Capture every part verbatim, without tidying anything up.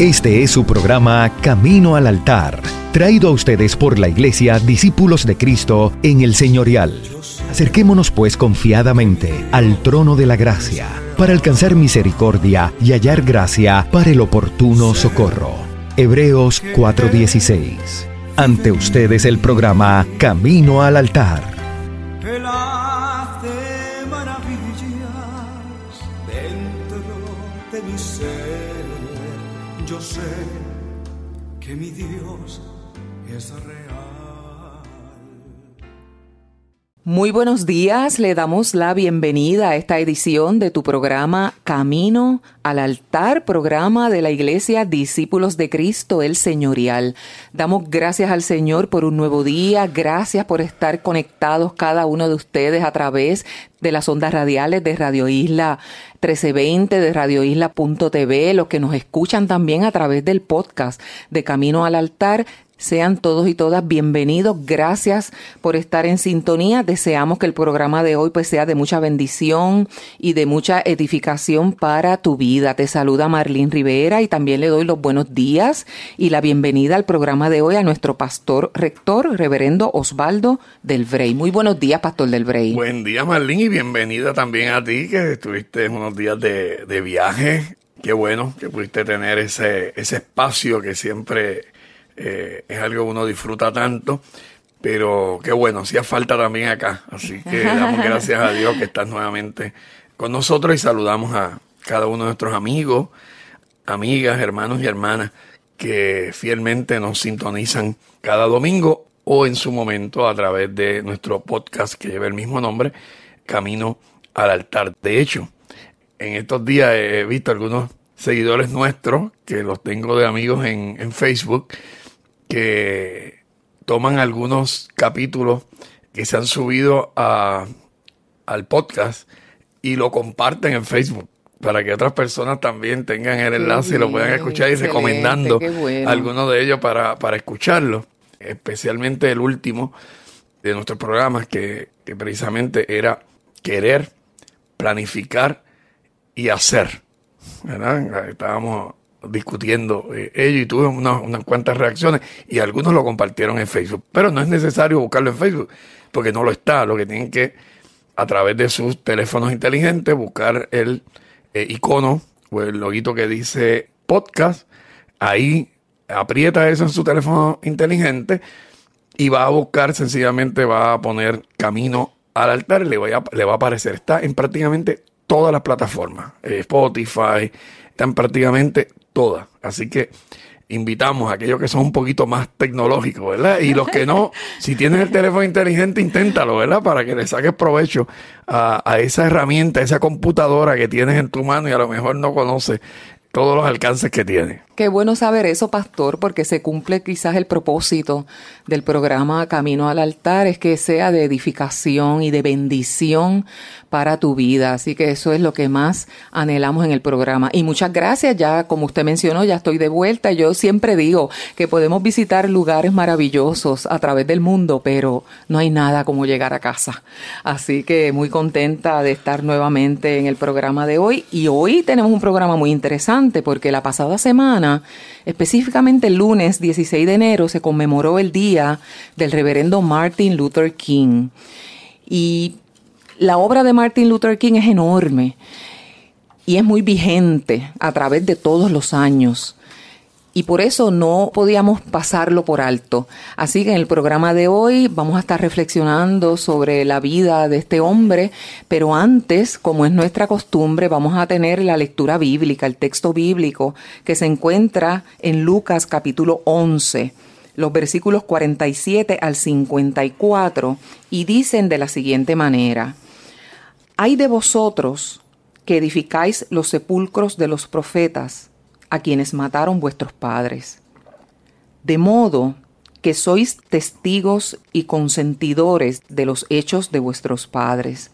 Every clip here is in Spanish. Este es su programa Camino al Altar, traído a ustedes por la Iglesia Discípulos de Cristo en el Señorial. Acerquémonos pues confiadamente al trono de la gracia, para alcanzar misericordia y hallar gracia para el oportuno socorro. Hebreos cuatro dieciséis. Ante ustedes el programa Camino al Altar. Él hace maravillas dentro de mi ser. Yo sé que mi Dios es real. Muy buenos días, le damos la bienvenida a esta edición de tu programa Camino al Altar, programa de la Iglesia Discípulos de Cristo, el Señorial. Damos gracias al Señor por un nuevo día, gracias por estar conectados cada uno de ustedes a través de las ondas radiales de Radio Isla trece veinte, de radio isla punto t v, los que nos escuchan también a través del podcast de Camino al Altar. Sean todos y todas bienvenidos, gracias por estar en sintonía. Deseamos que el programa de hoy pues sea de mucha bendición y de mucha edificación para tu vida. Te saluda Marlene Rivera y también le doy los buenos días y la bienvenida al programa de hoy a nuestro pastor rector, reverendo Osvaldo Delbrey. Muy buenos días, pastor Delbrey. Buen día, Marlene, y bienvenida también a ti que estuviste unos días de, de viaje. Qué bueno que pudiste tener ese, ese espacio que siempre... Eh, es algo que uno disfruta tanto, pero qué bueno, hacía falta también acá. Así que damos gracias a Dios que estás nuevamente con nosotros y saludamos a cada uno de nuestros amigos, amigas, hermanos y hermanas que fielmente nos sintonizan cada domingo o en su momento a través de nuestro podcast que lleva el mismo nombre, Camino al Altar. De hecho, en estos días he visto algunos seguidores nuestros, que los tengo de amigos en, en Facebook, que toman algunos capítulos que se han subido a, al podcast y lo comparten en Facebook para que otras personas también tengan el enlace sí, y lo puedan escuchar y recomendando bueno. algunos de ellos para, para escucharlo, especialmente el último de nuestros programas que, que precisamente era querer, planificar y hacer, ¿verdad? Estábamos discutiendo eh, ello y tuve unas, unas cuantas reacciones y algunos lo compartieron en Facebook, pero no es necesario buscarlo en Facebook porque no lo está. Lo que tienen que a través de sus teléfonos inteligentes buscar el eh, icono o el loguito que dice podcast, ahí aprieta eso en su teléfono inteligente y va a buscar, sencillamente va a poner Camino al Altar y le, voy a, le va a aparecer. Está en prácticamente todas las plataformas, eh, Spotify, están prácticamente todas. Así que invitamos a aquellos que son un poquito más tecnológicos, ¿verdad? Y los que no, si tienen el teléfono inteligente, inténtalo, ¿verdad? Para que le saques provecho a, a esa herramienta, a esa computadora que tienes en tu mano y a lo mejor no conoces todos los alcances que tiene. Qué bueno saber eso, pastor, porque se cumple quizás el propósito del programa Camino al Altar, es que sea de edificación y de bendición para tu vida. Así que eso es lo que más anhelamos en el programa. Y muchas gracias, ya como usted mencionó, ya estoy de vuelta. Yo siempre digo que podemos visitar lugares maravillosos a través del mundo, pero no hay nada como llegar a casa. Así que muy contenta de estar nuevamente en el programa de hoy. Y hoy tenemos un programa muy interesante, porque la pasada semana, específicamente el lunes dieciséis de enero, se conmemoró el día del reverendo Martin Luther King. Y la obra de Martin Luther King es enorme y es muy vigente a través de todos los años. Y por eso no podíamos pasarlo por alto. Así que en el programa de hoy vamos a estar reflexionando sobre la vida de este hombre, pero antes, como es nuestra costumbre, vamos a tener la lectura bíblica, el texto bíblico que se encuentra en Lucas capítulo once, los versículos cuarenta y siete al cincuenta y cuatro, y dicen de la siguiente manera: «Ay de vosotros que edificáis los sepulcros de los profetas, a quienes mataron vuestros padres. De modo que sois testigos y consentidores de los hechos de vuestros padres,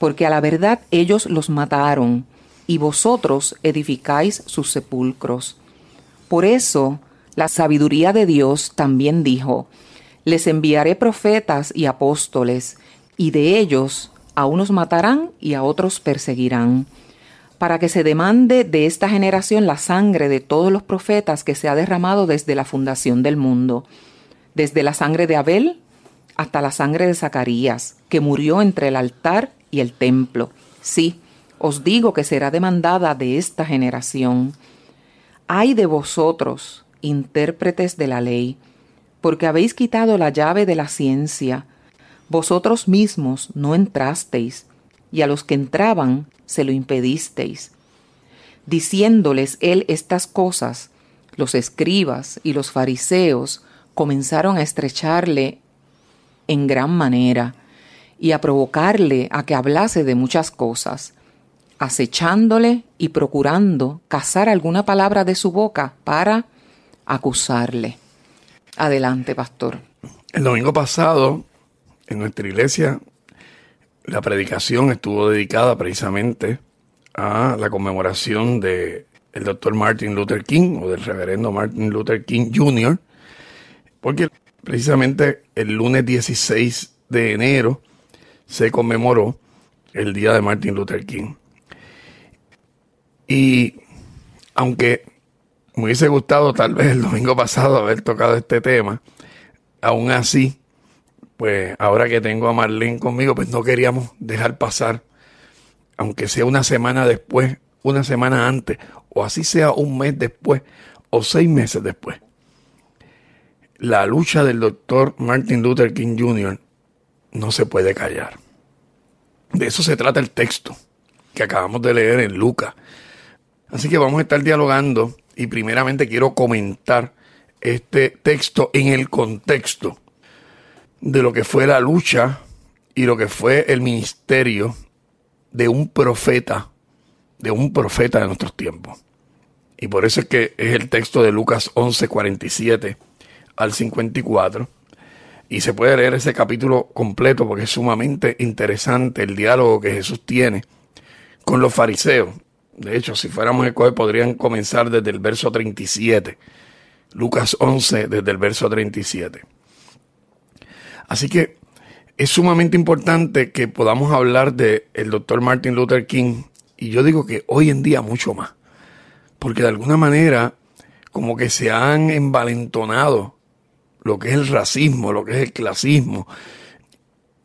porque a la verdad ellos los mataron, y vosotros edificáis sus sepulcros. Por eso la sabiduría de Dios también dijo: les enviaré profetas y apóstoles, y de ellos a unos matarán y a otros perseguirán, para que se demande de esta generación la sangre de todos los profetas que se ha derramado desde la fundación del mundo, desde la sangre de Abel hasta la sangre de Zacarías, que murió entre el altar y el templo. Sí, os digo que será demandada de esta generación. Ay de vosotros, intérpretes de la ley, porque habéis quitado la llave de la ciencia. Vosotros mismos no entrasteis, y a los que entraban se lo impedisteis. Diciéndoles él estas cosas, los escribas y los fariseos comenzaron a estrecharle en gran manera y a provocarle a que hablase de muchas cosas, acechándole y procurando cazar alguna palabra de su boca para acusarle. Adelante, pastor. El domingo pasado, en nuestra iglesia, la predicación estuvo dedicada precisamente a la conmemoración del doctor Martin Luther King o del reverendo Martin Luther King junior, porque precisamente el lunes dieciséis de enero se conmemoró el día de Martin Luther King. Y aunque me hubiese gustado tal vez el domingo pasado haber tocado este tema, aún así, pues ahora que tengo a Marlene conmigo, pues no queríamos dejar pasar, aunque sea una semana después, una semana antes, o así sea un mes después, o seis meses después. La lucha del doctor Martin Luther King junior no se puede callar. De eso se trata el texto que acabamos de leer en Lucas. Así que vamos a estar dialogando y primeramente quiero comentar este texto en el contexto de lo que fue la lucha y lo que fue el ministerio de un profeta, de un profeta de nuestros tiempos. Y por eso es que es el texto de Lucas once, cuarenta y siete al cincuenta y cuatro. Y se puede leer ese capítulo completo porque es sumamente interesante el diálogo que Jesús tiene con los fariseos. De hecho, si fuéramos a escoger, podrían comenzar desde el verso treinta y siete. Lucas once, desde el verso treinta y siete. Así que es sumamente importante que podamos hablar del doctor Martin Luther King, y yo digo que hoy en día mucho más, porque de alguna manera como que se han envalentonado lo que es el racismo, lo que es el clasismo,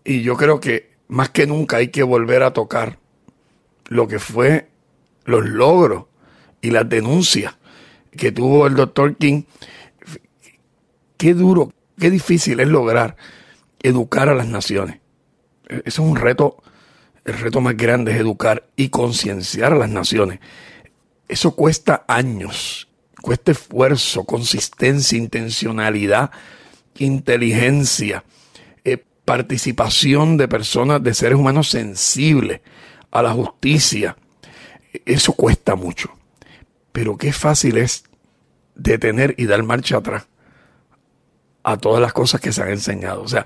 y yo creo que más que nunca hay que volver a tocar lo que fue los logros y las denuncias que tuvo el doctor King. Qué duro, qué difícil es lograr educar a las naciones. Eso es un reto, el reto más grande es educar y concienciar a las naciones. Eso cuesta años, cuesta esfuerzo, consistencia, intencionalidad, inteligencia, eh, participación de personas, de seres humanos sensibles a la justicia. Eso cuesta mucho, pero qué fácil es detener y dar marcha atrás a todas las cosas que se han enseñado. O sea,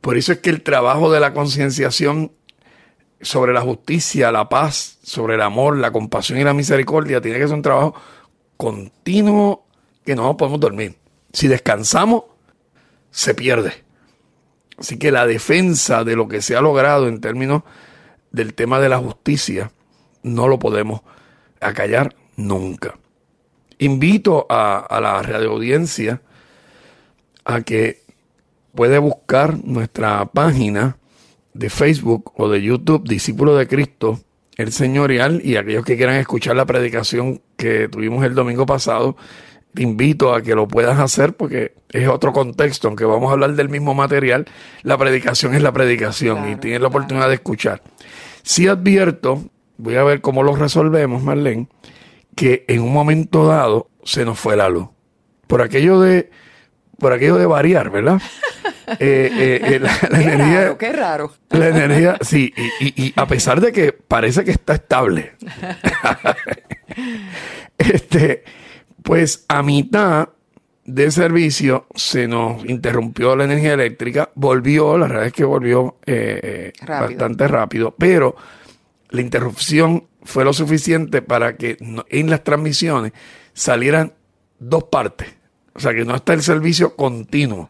por eso es que el trabajo de la concienciación sobre la justicia, la paz, sobre el amor, la compasión y la misericordia tiene que ser un trabajo continuo que no podemos dormir. Si descansamos, se pierde. Así que la defensa de lo que se ha logrado en términos del tema de la justicia no lo podemos acallar nunca. Invito a, a la radioaudiencia a que puede buscar nuestra página de Facebook o de YouTube, Discípulos de Cristo, el Señorial, y aquellos que quieran escuchar la predicación que tuvimos el domingo pasado, te invito a que lo puedas hacer porque es otro contexto, aunque vamos a hablar del mismo material, la predicación es la predicación, claro, y tienes la oportunidad, claro, de escuchar. Sí advierto, voy a ver cómo lo resolvemos, Marlene, que en un momento dado se nos fue la luz. Por aquello de Por aquello de variar, ¿verdad? Eh, eh, eh, la, la qué energía, raro, qué raro. La energía, sí, y, y, y a pesar de que parece que está estable. este, pues a mitad de servicio se nos interrumpió la energía eléctrica, volvió, la verdad es que volvió eh, rápido. bastante rápido, pero la interrupción fue lo suficiente para que en las transmisiones salieran dos partes. O sea, que no está el servicio continuo.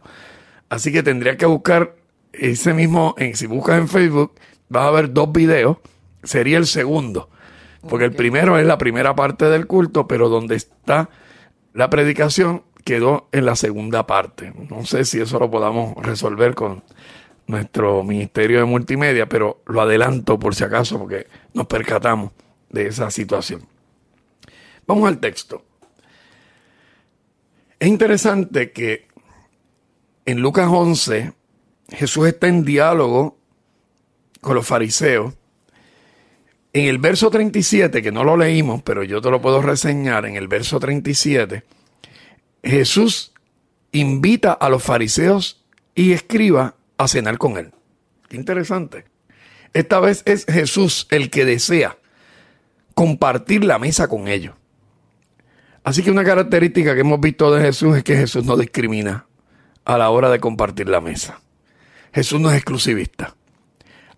Así que tendría que buscar ese mismo, en, si buscas en Facebook, vas a ver dos videos, sería el segundo. Porque okay. el primero es la primera parte del culto, pero donde está la predicación quedó en la segunda parte. No sé si eso lo podamos resolver con nuestro Ministerio de Multimedia, pero lo adelanto por si acaso, porque nos percatamos de esa situación. Vamos al texto. Es interesante que en Lucas once, Jesús está en diálogo con los fariseos. En el verso treinta y siete, que no lo leímos, pero yo te lo puedo reseñar, en el verso treinta y siete, Jesús invita a los fariseos y escribas a cenar con él. Qué interesante. Esta vez es Jesús el que desea compartir la mesa con ellos. Así que una característica que hemos visto de Jesús es que Jesús no discrimina a la hora de compartir la mesa. Jesús no es exclusivista.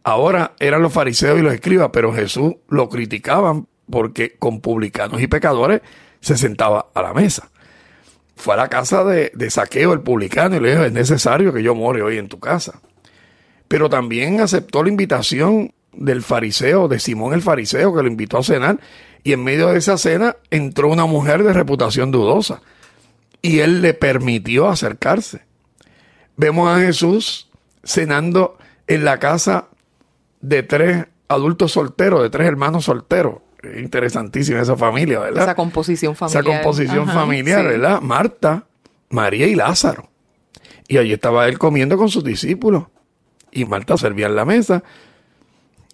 Ahora eran los fariseos y los escribas, pero Jesús lo criticaban porque con publicanos y pecadores se sentaba a la mesa. Fue a la casa de, de Saqueo el publicano y le dijo, es necesario que yo more hoy en tu casa. Pero también aceptó la invitación del fariseo, de Simón el fariseo, que lo invitó a cenar. Y en medio de esa cena entró una mujer de reputación dudosa. Y él le permitió acercarse. Vemos a Jesús cenando en la casa de tres adultos solteros, de tres hermanos solteros. Es interesantísima esa familia, ¿verdad? Esa composición familiar. Esa composición Ajá, familiar, sí. ¿verdad? Marta, María y Lázaro. Y allí estaba él comiendo con sus discípulos. Y Marta servía en la mesa.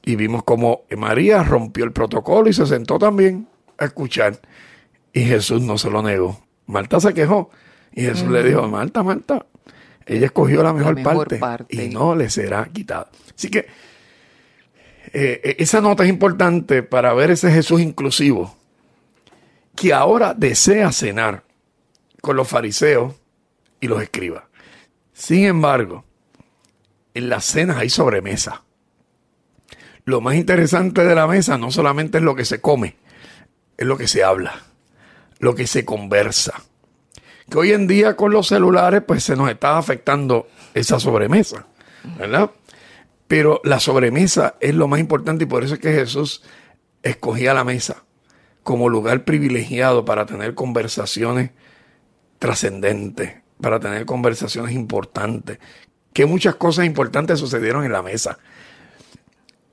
Y vimos cómo María rompió el protocolo y se sentó también a escuchar. Y Jesús no se lo negó. Marta se quejó. Y Jesús uh-huh. le dijo, Marta, Marta, ella escogió la mejor, la mejor parte, parte y no le será quitada. Así que eh, esa nota es importante para ver ese Jesús inclusivo que ahora desea cenar con los fariseos y los escribas. Sin embargo, en las cenas hay sobremesa. Lo más interesante de la mesa no solamente es lo que se come, es lo que se habla, lo que se conversa. Que hoy en día con los celulares pues se nos está afectando esa sobremesa, ¿verdad? Pero la sobremesa es lo más importante y por eso es que Jesús escogía la mesa como lugar privilegiado para tener conversaciones trascendentes, para tener conversaciones importantes. Que muchas cosas importantes sucedieron en la mesa.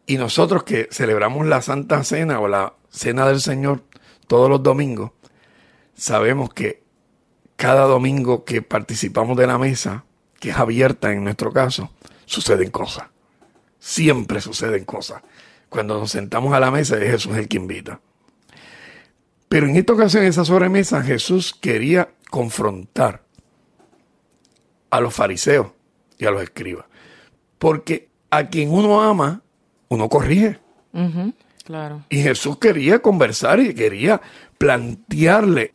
Y nosotros que celebramos la Santa Cena o la Cena del Señor todos los domingos, sabemos que cada domingo que participamos de la mesa, que es abierta en nuestro caso, suceden cosas. Siempre suceden cosas. Cuando nos sentamos a la mesa, es Jesús el que invita. Pero en esta ocasión, en esa sobremesa, Jesús quería confrontar a los fariseos y a los escribas. Porque a quien uno ama, uno corrige. Uh-huh, claro. Y Jesús quería conversar y quería plantearle.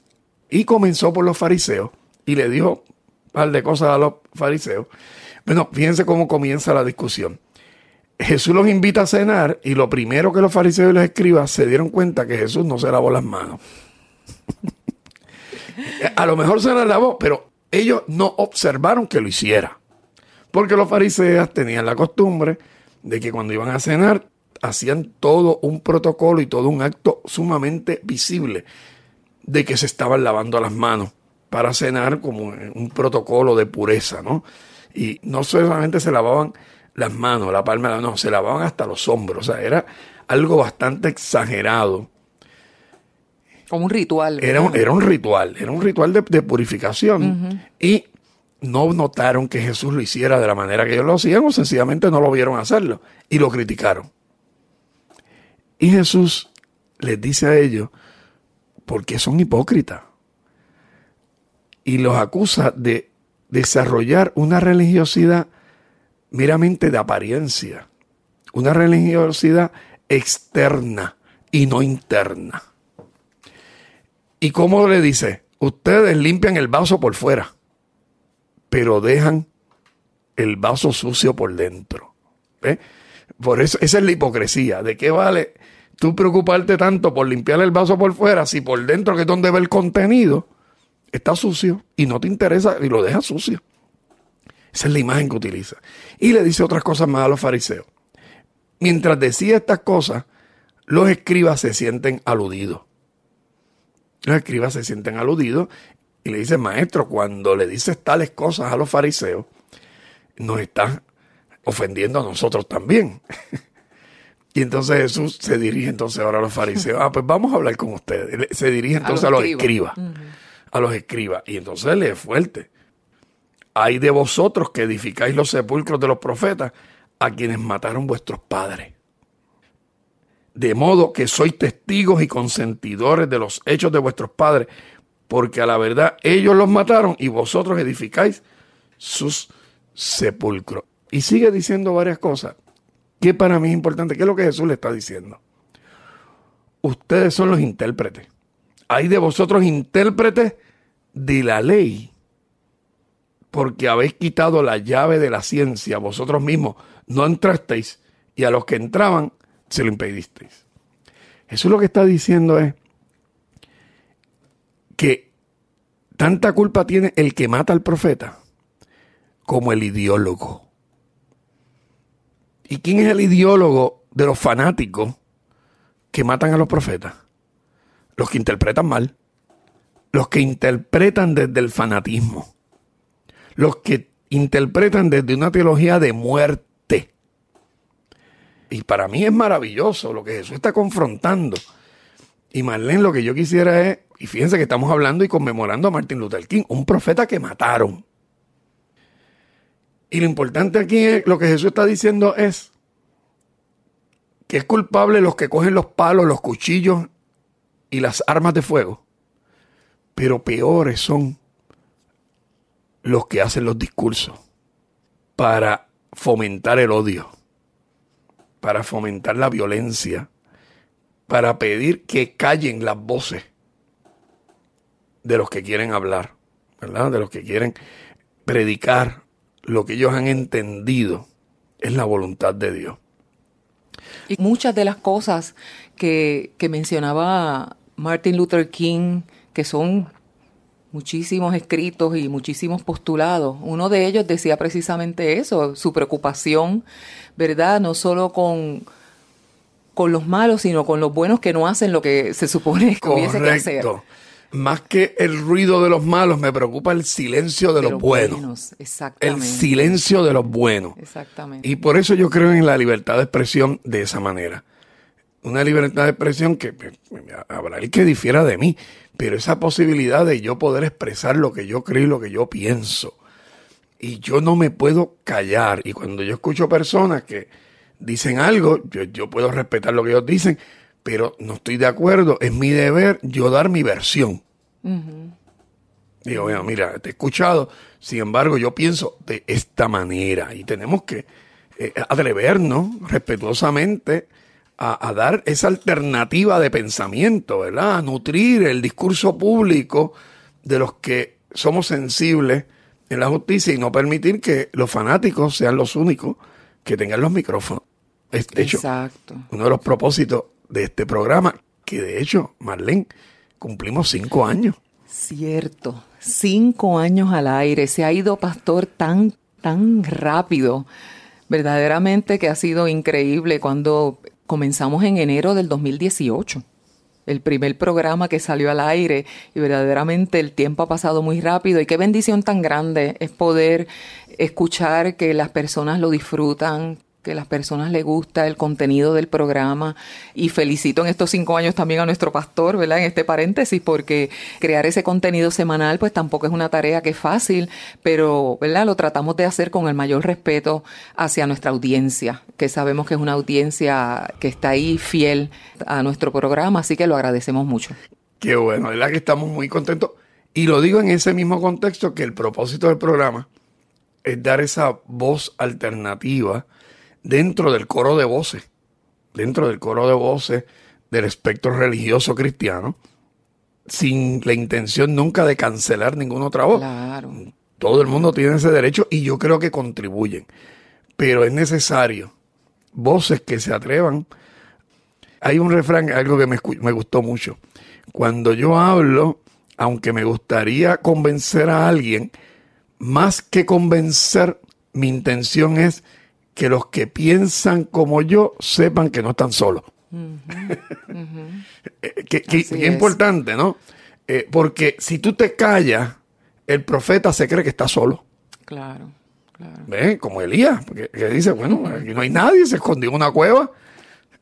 Y comenzó por los fariseos y le dijo un par de cosas a los fariseos. Bueno, fíjense cómo comienza la discusión. Jesús los invita a cenar y lo primero que los fariseos y los escribas se dieron cuenta que Jesús no se lavó las manos. A lo mejor se las lavó, pero ellos no observaron que lo hiciera. Porque los fariseos tenían la costumbre de que cuando iban a cenar hacían todo un protocolo y todo un acto sumamente visible de que se estaban lavando las manos para cenar como un protocolo de pureza, ¿no? Y no solamente se lavaban las manos, la palma de la mano, no, se lavaban hasta los hombros. O sea, era algo bastante exagerado. Como un ritual. Era un, era un ritual, era un ritual de, de purificación. Uh-huh. Y no notaron que Jesús lo hiciera de la manera que ellos lo hacían o sencillamente no lo vieron hacerlo y lo criticaron. Y Jesús les dice a ellos porque son hipócritas y los acusa de desarrollar una religiosidad meramente de apariencia, una religiosidad externa y no interna. ¿Y cómo le dice? Ustedes limpian el vaso por fuera, pero dejan el vaso sucio por dentro. ¿Eh? Por eso, esa es la hipocresía. ¿De qué vale tú preocuparte tanto por limpiar el vaso por fuera si por dentro, que es donde va el contenido, está sucio y no te interesa y lo dejas sucio? Esa es la imagen que utiliza. Y le dice otras cosas más a los fariseos. Mientras decía estas cosas, los escribas se sienten aludidos. Los escribas se sienten aludidos y le dicen, maestro, cuando le dices tales cosas a los fariseos, nos estás ofendiendo a nosotros también. Y entonces Jesús se dirige entonces ahora a los fariseos. Ah, pues vamos a hablar con ustedes. Se dirige entonces a los escribas. A los escribas. Uh-huh. A los escribas. Y entonces le es fuerte. Hay de vosotros que edificáis los sepulcros de los profetas, a quienes mataron vuestros padres. De modo que sois testigos y consentidores de los hechos de vuestros padres, porque a la verdad ellos los mataron y vosotros edificáis sus sepulcros. Y sigue diciendo varias cosas que para mí es importante. ¿Qué es lo que Jesús le está diciendo? Ustedes son los intérpretes. Hay de vosotros intérpretes de la ley, porque habéis quitado la llave de la ciencia. Vosotros mismos no entrasteis y a los que entraban se lo impedisteis. Jesús lo que está diciendo es que tanta culpa tiene el que mata al profeta como el ideólogo. ¿Y quién es el ideólogo de los fanáticos que matan a los profetas? Los que interpretan mal, los que interpretan desde el fanatismo, los que interpretan desde una teología de muerte. Y para mí es maravilloso lo que Jesús está confrontando. Y Marlene, lo que yo quisiera es, y fíjense que estamos hablando y conmemorando a Martin Luther King, un profeta que mataron. Y lo importante aquí es, lo que Jesús está diciendo es que es culpable los que cogen los palos, los cuchillos y las armas de fuego, pero peores son los que hacen los discursos para fomentar el odio, para fomentar la violencia, para pedir que callen las voces de los que quieren hablar, ¿verdad? De los que quieren predicar lo que ellos han entendido es la voluntad de Dios. Y muchas de las cosas que, que mencionaba Martin Luther King, que son muchísimos escritos y muchísimos postulados, uno de ellos decía precisamente eso, su preocupación, ¿verdad? No solo con, con los malos, sino con los buenos que no hacen lo que se supone que hubiese que hacer. Correcto. Más que el ruido de los malos, me preocupa el silencio de, de los, los buenos. buenos. Exactamente. El silencio de los buenos. Exactamente. Y por eso yo creo en la libertad de expresión de esa manera. Una libertad de expresión que habrá el que difiera de mí, pero esa posibilidad de yo poder expresar lo que yo creo y lo que yo pienso. Y yo no me puedo callar. Y cuando yo escucho personas que dicen algo, yo, yo puedo respetar lo que ellos dicen, pero no estoy de acuerdo, es mi deber yo dar mi versión. Uh-huh. Digo, bueno, mira, te he escuchado, sin embargo, yo pienso de esta manera. Y tenemos que eh, atrevernos respetuosamente a, a dar esa alternativa de pensamiento, ¿verdad? A nutrir el discurso público de los que somos sensibles en la justicia y no permitir que los fanáticos sean los únicos que tengan los micrófonos. Es, de hecho, exacto, uno de los propósitos de este programa, que de hecho, Marlene, cumplimos cinco años. Cierto, cinco años al aire. Se ha ido, pastor, tan, tan rápido. Verdaderamente que ha sido increíble. Cuando comenzamos en enero del dos mil dieciocho, el primer programa que salió al aire, y verdaderamente el tiempo ha pasado muy rápido. Y qué bendición tan grande es poder escuchar que las personas lo disfrutan, que a las personas les gusta el contenido del programa. Y felicito en estos cinco años también a nuestro pastor, ¿verdad? En este paréntesis, porque crear ese contenido semanal, pues tampoco es una tarea que es fácil, pero, ¿verdad? Lo tratamos de hacer con el mayor respeto hacia nuestra audiencia, que sabemos que es una audiencia que está ahí fiel a nuestro programa, así que lo agradecemos mucho. Qué bueno, ¿verdad? Que estamos muy contentos. Y lo digo en ese mismo contexto, que el propósito del programa es dar esa voz alternativa dentro del coro de voces, dentro del coro de voces del espectro religioso cristiano, sin la intención nunca de cancelar ninguna otra voz. Claro. Todo el mundo tiene ese derecho y yo creo que contribuyen. Pero es necesario voces que se atrevan. Hay un refrán, algo que me, me gustó mucho. Cuando yo hablo, aunque me gustaría convencer a alguien, más que convencer, mi intención es que los que piensan como yo sepan que no están solos. Uh-huh. Uh-huh. que, que, que es importante, ¿no? Eh, porque si tú te callas, el profeta se cree que está solo. Claro, claro. ¿Ves? Como Elías, que, que dice, bueno, aquí no hay nadie, se escondió en una cueva.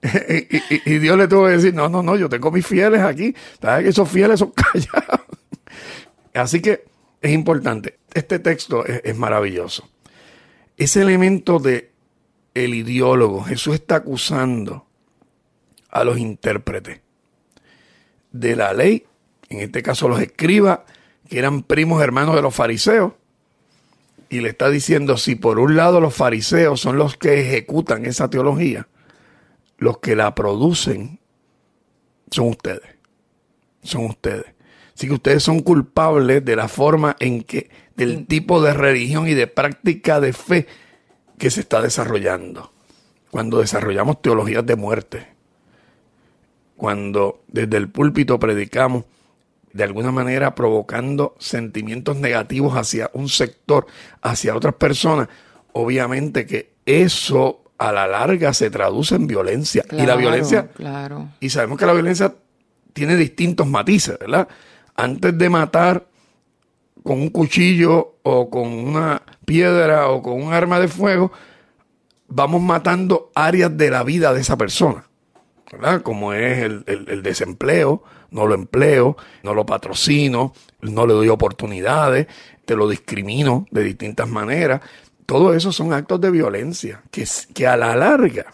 y, y, y Dios le tuvo que decir, no, no, no, yo tengo mis fieles aquí. ¿Sabes que esos fieles son callados? Así que es importante. Este texto es, es maravilloso. Ese elemento de el ideólogo, Jesús está acusando a los intérpretes de la ley, en este caso los escribas, que eran primos hermanos de los fariseos, y le está diciendo, si por un lado los fariseos son los que ejecutan esa teología, los que la producen son ustedes, son ustedes. Así que ustedes son culpables de la forma en que, del tipo de religión y de práctica de fe que se está desarrollando. Cuando desarrollamos teologías de muerte, cuando desde el púlpito predicamos de alguna manera provocando sentimientos negativos hacia un sector, hacia otras personas, obviamente que eso a la larga se traduce en violencia. Claro, y la violencia, claro. Y sabemos que la violencia tiene distintos matices, ¿verdad? Antes de matar con un cuchillo o con una piedra o con un arma de fuego, vamos matando áreas de la vida de esa persona, ¿verdad? Como es el, el, el desempleo, no lo empleo, no lo patrocino, no le doy oportunidades, te lo discrimino de distintas maneras. Todo eso son actos de violencia que, que a la larga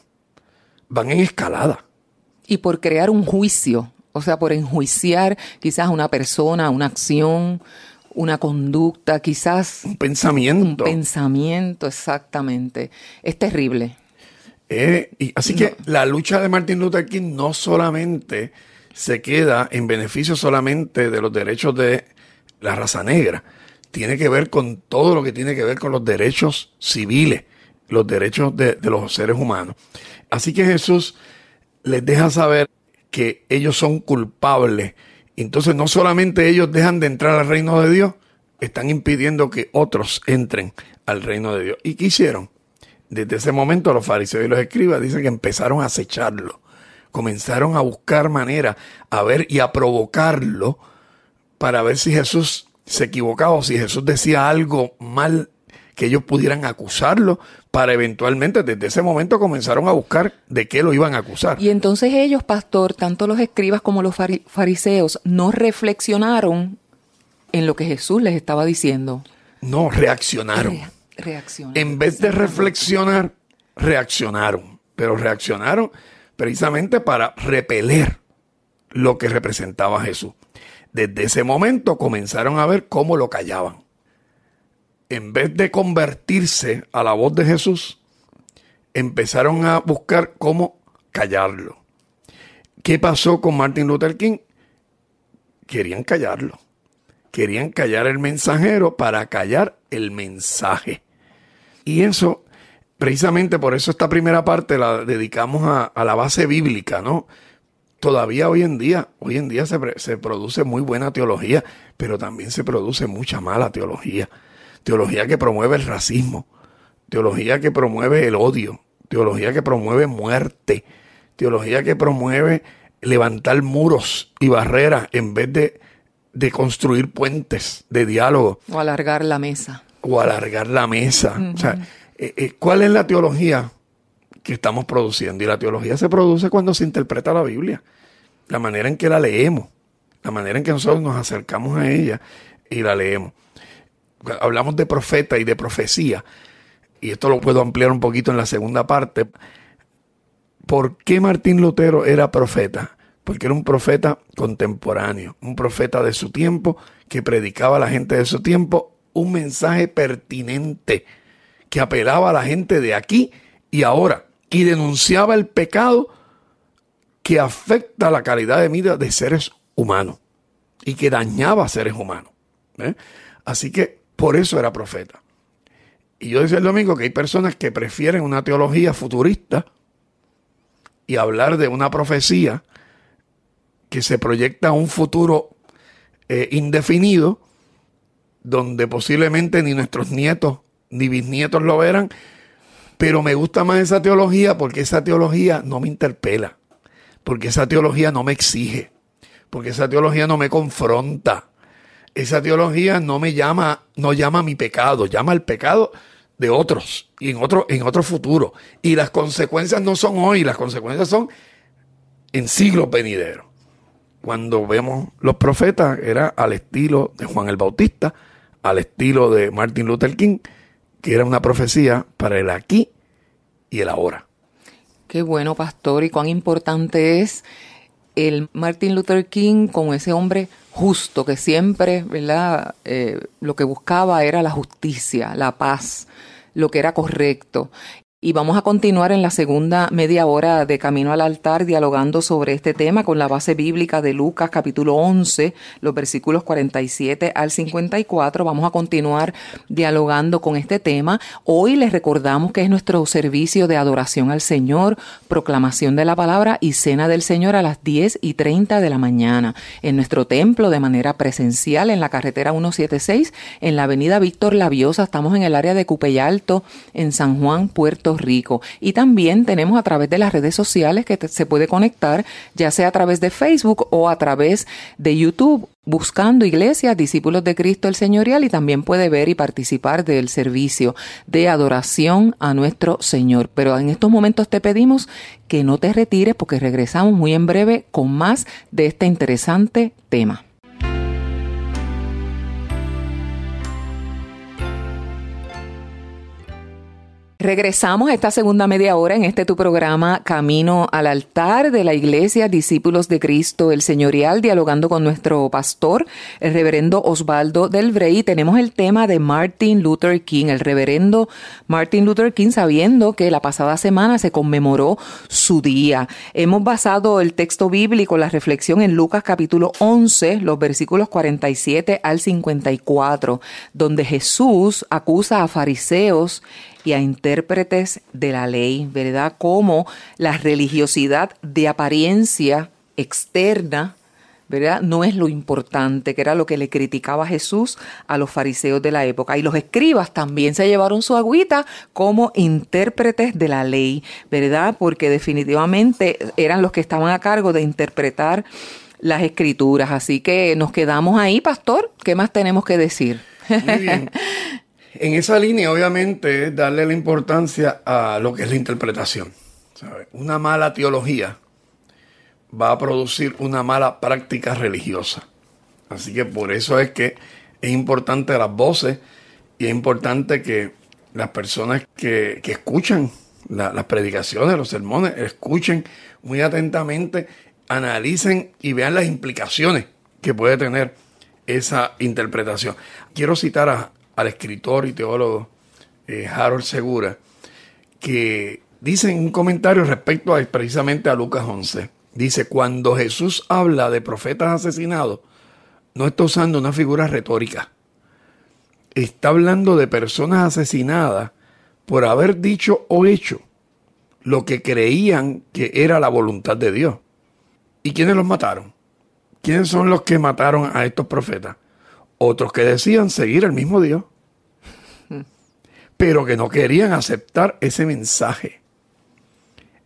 van en escalada. Y por crear un juicio, o sea, por enjuiciar quizás a una persona, una acción, una conducta, quizás... Un pensamiento. Un pensamiento, exactamente. Es terrible. Eh, y así no. que la lucha de Martin Luther King no solamente se queda en beneficio solamente de los derechos de la raza negra. Tiene que ver con todo lo que tiene que ver con los derechos civiles, los derechos de, de los seres humanos. Así que Jesús les deja saber que ellos son culpables. Entonces no solamente ellos dejan de entrar al reino de Dios, están impidiendo que otros entren al reino de Dios. ¿Y qué hicieron? Desde ese momento los fariseos y los escribas dicen que empezaron a acecharlo. Comenzaron a buscar maneras, a ver y a provocarlo para ver si Jesús se equivocaba o si Jesús decía algo mal, que ellos pudieran acusarlo para eventualmente, desde ese momento comenzaron a buscar de qué lo iban a acusar. Y entonces ellos, pastor, tanto los escribas como los fariseos, no reflexionaron en lo que Jesús les estaba diciendo. No, reaccionaron. Re- reaccionaron. En vez de reflexionar, reaccionaron. Pero reaccionaron precisamente para repeler lo que representaba Jesús. Desde ese momento comenzaron a ver cómo lo callaban. En vez de convertirse a la voz de Jesús, empezaron a buscar cómo callarlo. ¿Qué pasó con Martin Luther King? Querían callarlo. Querían callar el mensajero para callar el mensaje. Y eso, precisamente por eso esta primera parte la dedicamos a, a la base bíblica, ¿no? Todavía hoy en día, hoy en día se, se produce muy buena teología, pero también se produce mucha mala teología. Teología que promueve el racismo, teología que promueve el odio, teología que promueve muerte, teología que promueve levantar muros y barreras en vez de, de construir puentes de diálogo. O alargar la mesa. O alargar la mesa. Uh-huh. O sea, ¿cuál es la teología que estamos produciendo? Y la teología se produce cuando se interpreta la Biblia, la manera en que la leemos, la manera en que nosotros nos acercamos a ella y la leemos. Hablamos de profeta y de profecía, y esto lo puedo ampliar un poquito en la segunda parte. ¿Por qué Martín Lutero era profeta? Porque era un profeta contemporáneo, un profeta de su tiempo, que predicaba a la gente de su tiempo un mensaje pertinente, que apelaba a la gente de aquí y ahora, y denunciaba el pecado que afecta la calidad de vida de seres humanos y que dañaba a seres humanos. ¿Eh? Así que por eso era profeta. Y yo decía el domingo que hay personas que prefieren una teología futurista y hablar de una profecía que se proyecta a un futuro eh, indefinido, donde posiblemente ni nuestros nietos ni bisnietos lo verán. Pero me gusta más esa teología porque esa teología no me interpela. porque esa teología no me exige, porque esa teología no me confronta, esa teología no me llama, no llama a mi pecado, llama al pecado de otros y en otro, en otro futuro. Y las consecuencias no son hoy, las consecuencias son en siglos venideros. Cuando vemos los profetas, era al estilo de Juan el Bautista, al estilo de Martin Luther King, que era una profecía para el aquí y el ahora. Qué bueno, pastor, y cuán importante es el Martin Luther King como ese hombre justo que siempre, ¿verdad? Eh, lo que buscaba era la justicia, la paz, lo que era correcto. Y vamos a continuar en la segunda media hora de Camino al Altar dialogando sobre este tema con la base bíblica de Lucas capítulo once, los versículos cuarenta y siete al cincuenta y cuatro. Vamos a continuar dialogando con este tema. Hoy les recordamos que es nuestro servicio de adoración al Señor, proclamación de la palabra y cena del Señor a las diez y treinta de la mañana en nuestro templo de manera presencial en la carretera ciento setenta y seis en la avenida Víctor Labiosa. Estamos en el área de Cupeyalto en San Juan, Puerto Rico. Y también tenemos a través de las redes sociales que te, se puede conectar, ya sea a través de Facebook o a través de YouTube, buscando Iglesia Discípulos de Cristo el Señorial, y también puede ver y participar del servicio de adoración a nuestro Señor. Pero en estos momentos te pedimos que no te retires porque regresamos muy en breve con más de este interesante tema. Regresamos a esta segunda media hora en este tu programa Camino al Altar de la Iglesia Discípulos de Cristo el Señorial, dialogando con nuestro pastor, el reverendo Osvaldo Delbrey. Tenemos el tema de Martin Luther King, el reverendo Martin Luther King, sabiendo que la pasada semana se conmemoró su día. Hemos basado el texto bíblico, la reflexión, en Lucas capítulo once, los versículos cuarenta y siete al cincuenta y cuatro, donde Jesús acusa a fariseos y a intérpretes de la ley, ¿verdad? Como la religiosidad de apariencia externa, ¿verdad?, no es lo importante, que era lo que le criticaba Jesús a los fariseos de la época. Y los escribas también se llevaron su agüita como intérpretes de la ley, ¿verdad? Porque definitivamente eran los que estaban a cargo de interpretar las escrituras. Así que nos quedamos ahí, pastor. ¿Qué más tenemos que decir? Muy bien. En esa línea, obviamente, es darle la importancia a lo que es la interpretación, ¿sabe? Una mala teología va a producir una mala práctica religiosa. Así que por eso es que es importante las voces y es importante que las personas que, que escuchan la, las predicaciones, los sermones, escuchen muy atentamente, analicen y vean las implicaciones que puede tener esa interpretación. Quiero citar a... al escritor y teólogo eh, Harold Segura, que dice en un comentario respecto a, precisamente a Lucas once, dice: cuando Jesús habla de profetas asesinados, no está usando una figura retórica. Está hablando de personas asesinadas por haber dicho o hecho lo que creían que era la voluntad de Dios. ¿Y quiénes los mataron? ¿Quiénes son los que mataron a estos profetas? Otros que decían seguir al mismo Dios, pero que no querían aceptar ese mensaje.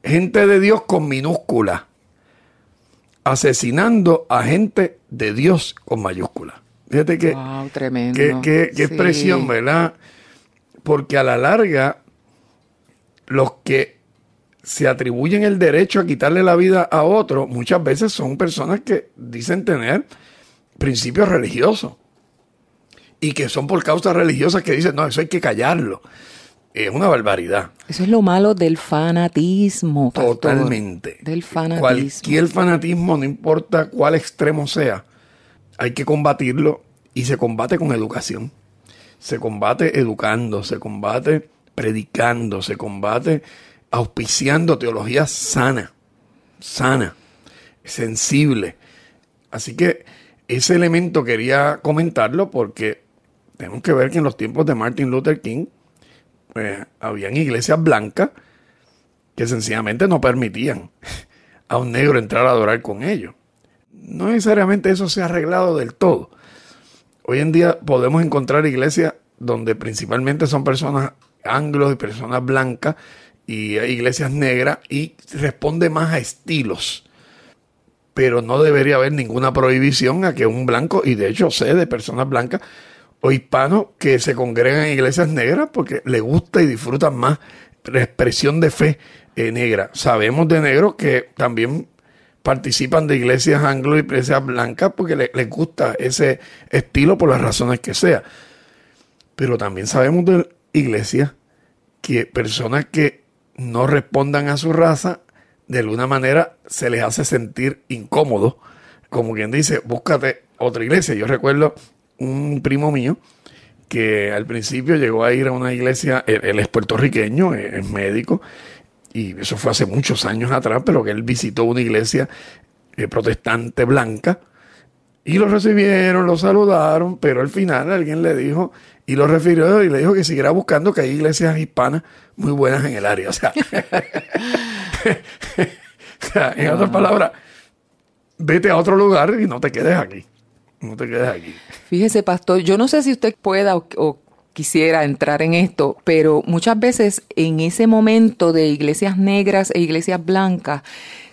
Gente de Dios con minúscula, asesinando a gente de Dios con mayúscula. Fíjate que, wow, tremendo. Que, que, que sí. Expresión, ¿verdad? Porque a la larga, los que se atribuyen el derecho a quitarle la vida a otro, muchas veces son personas que dicen tener principios religiosos. Y que son por causas religiosas que dicen, no, eso hay que callarlo. Es una barbaridad. Eso es lo malo del fanatismo, pastor. Totalmente. Del fanatismo. Cualquier fanatismo, no importa cuál extremo sea, hay que combatirlo, y se combate con educación. Se combate educando, se combate predicando, se combate auspiciando teología sana, sana, sensible. Así que ese elemento quería comentarlo porque tenemos que ver que en los tiempos de Martin Luther King eh, habían iglesias blancas que sencillamente no permitían a un negro entrar a adorar con ellos. No necesariamente eso se ha arreglado del todo. Hoy en día podemos encontrar iglesias donde principalmente son personas anglos y personas blancas, y hay iglesias negras, y responde más a estilos. pero no debería haber ninguna prohibición a que un blanco, y de hecho sé de personas blancas o hispanos que se congregan en iglesias negras porque les gusta y disfrutan más la expresión de fe eh, negra. Sabemos de negros que también participan de iglesias anglo y iglesias blancas porque les, les gusta ese estilo por las razones que sea. Pero también sabemos de iglesias que personas que no respondan a su raza, de alguna manera se les hace sentir incómodo. Como quien dice, búscate otra iglesia. Yo recuerdo un primo mío que al principio llegó a ir a una iglesia, él, él es puertorriqueño, es médico, y eso fue hace muchos años atrás, pero que él visitó una iglesia eh, protestante blanca, y lo recibieron, lo saludaron, pero al final alguien le dijo, y lo refirió, y le dijo que siguiera buscando, que hay iglesias hispanas muy buenas en el área. O sea, o sea, en otras palabras, vete a otro lugar y no te quedes aquí. No te quedes aquí. Fíjese, pastor, yo no sé si usted pueda o, o quisiera entrar en esto, pero muchas veces en ese momento de iglesias negras e iglesias blancas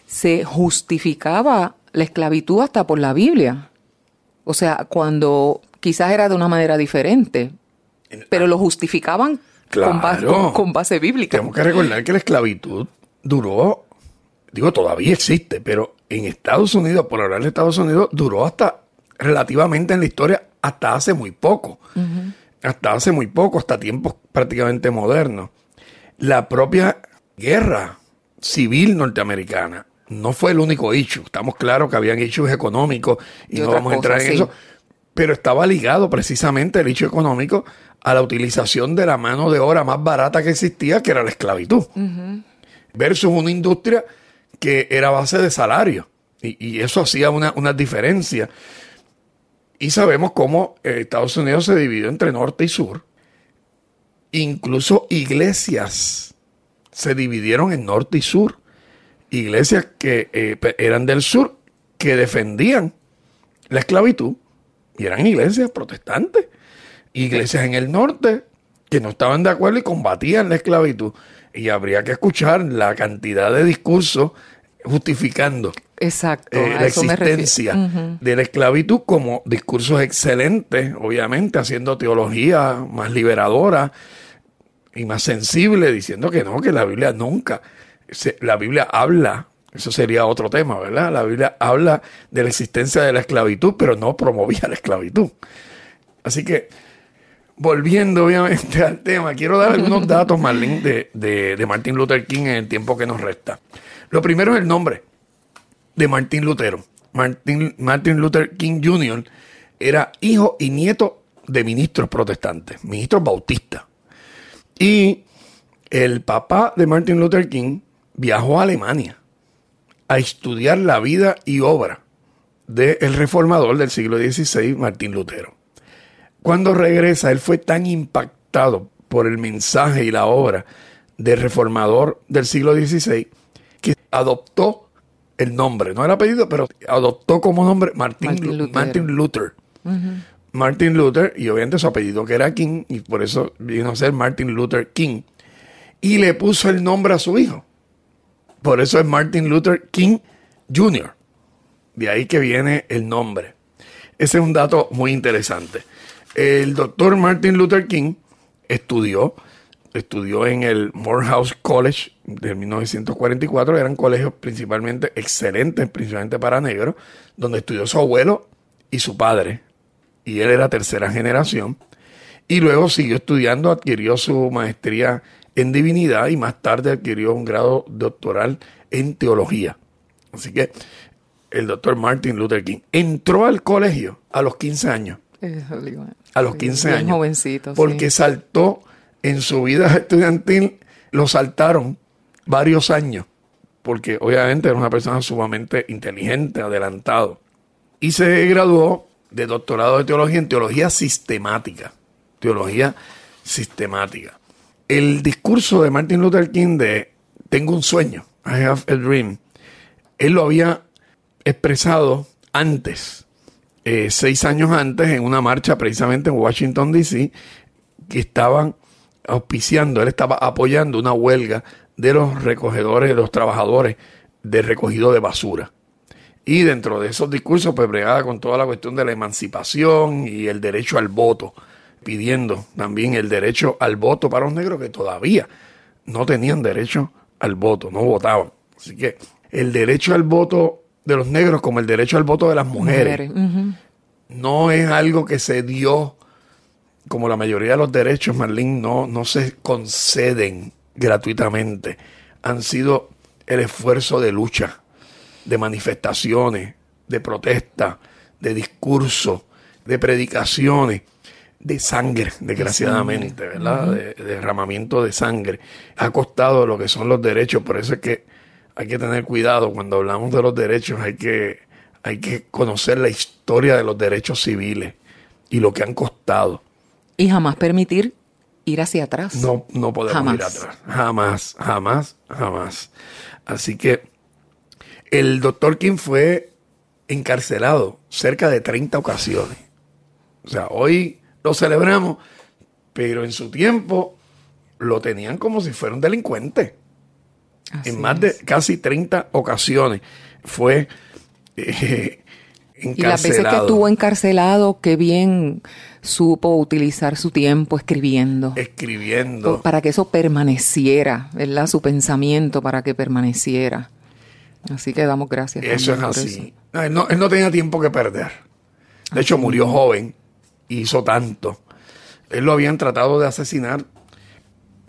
se justificaba la esclavitud hasta por la Biblia. O sea, cuando quizás era de una manera diferente, pero lo justificaban claro, con, base, con, con base bíblica. Tenemos que recordar que la esclavitud duró, digo, todavía existe, pero en Estados Unidos, por hablar de Estados Unidos, duró hasta... relativamente en la historia hasta hace muy poco, uh-huh. hasta hace muy poco, hasta tiempos prácticamente modernos. La propia guerra civil norteamericana no fue el único issue. Estamos claros que habían issues económicos y, y no vamos a entrar cosa, en sí. eso, pero estaba ligado precisamente el issue económico a la utilización de la mano de obra más barata que existía, que era la esclavitud, uh-huh. versus una industria que era base de salario y, y eso hacía una, una diferencia. Y sabemos cómo Estados Unidos se dividió entre norte y sur. Incluso iglesias se dividieron en norte y sur. Iglesias que eh, eran del sur, que defendían la esclavitud. Y eran iglesias protestantes. Iglesias en el norte que no estaban de acuerdo y combatían la esclavitud. Y habría que escuchar la cantidad de discursos justificando Exacto, eh, la existencia uh-huh. de la esclavitud como discursos excelentes, obviamente haciendo teología más liberadora y más sensible, diciendo que no, que la Biblia nunca, se, la Biblia habla, eso sería otro tema, ¿verdad? La Biblia habla de la existencia de la esclavitud, pero no promovía la esclavitud. Así que, volviendo obviamente al tema, quiero dar algunos datos, Marlene, de, de, de Martin Luther King en el tiempo que nos resta. Lo primero es el nombre de Martín Lutero. Martin, Martin Luther King junior era hijo y nieto de ministros protestantes, ministros bautistas. Y el papá de Martin Luther King viajó a Alemania a estudiar la vida y obra del reformador del siglo dieciséis, Martín Lutero. Cuando regresa, él fue tan impactado por el mensaje y la obra del reformador del siglo dieciséis que adoptó el nombre, no era apellido, pero adoptó como nombre Martin, Martin Luther. Martin Luther. Uh-huh. Martin Luther, y obviamente su apellido que era King, y por eso vino a ser Martin Luther King. Y le puso el nombre a su hijo. Por eso es Martin Luther King junior De ahí que viene el nombre. Ese es un dato muy interesante. El doctor Martin Luther King estudió, estudió en el Morehouse College de mil novecientos cuarenta y cuatro, eran colegios principalmente excelentes, principalmente para negros, donde estudió su abuelo y su padre, y él era tercera generación, y luego siguió estudiando, adquirió su maestría en divinidad y más tarde adquirió un grado doctoral en teología. Así que el doctor Martin Luther King entró al colegio a los quince años, a los quince años, jovencito, porque saltó en su vida estudiantil, lo saltaron varios años, porque obviamente era una persona sumamente inteligente, adelantado. Y se graduó de doctorado de teología en teología sistemática. Teología sistemática. El discurso de Martin Luther King de "Tengo un sueño", I have a dream, él lo había expresado antes, eh, seis años antes, en una marcha precisamente en Washington, D C, que estaban auspiciando, él estaba apoyando una huelga de los recogedores, de los trabajadores de recogido de basura. Y dentro de esos discursos, pues bregaba con toda la cuestión de la emancipación y el derecho al voto, pidiendo también el derecho al voto para los negros que todavía no tenían derecho al voto, no votaban. Así que el derecho al voto de los negros como el derecho al voto de las mujeres, mujeres. Uh-huh. No es algo que se dio, como la mayoría de los derechos, Marlene, no, no se conceden gratuitamente. Han sido el esfuerzo de lucha, de manifestaciones, de protesta, de discurso, de predicaciones, de sangre, desgraciadamente, de sangre. ¿Verdad? Uh-huh. De, de derramamiento de sangre. Ha costado lo que son los derechos, por eso es que hay que tener cuidado cuando hablamos de los derechos, hay que, hay que conocer la historia de los derechos civiles y lo que han costado. Y jamás permitir ir hacia atrás. No, no podemos jamás. ir atrás. Jamás, jamás, jamás. Así que el doctor King fue encarcelado cerca de treinta ocasiones. O sea, hoy lo celebramos, pero en su tiempo lo tenían como si fuera un delincuente. Así en más es. de casi treinta ocasiones fue eh, encarcelado. Y las veces que estuvo encarcelado, qué bien supo utilizar su tiempo escribiendo. Escribiendo. Para que eso permaneciera, ¿verdad? Su pensamiento para que permaneciera. Así que damos gracias. Eso es así. No, él, no, él no tenía tiempo que perder. De hecho, murió joven y hizo tanto. Él lo habían tratado de asesinar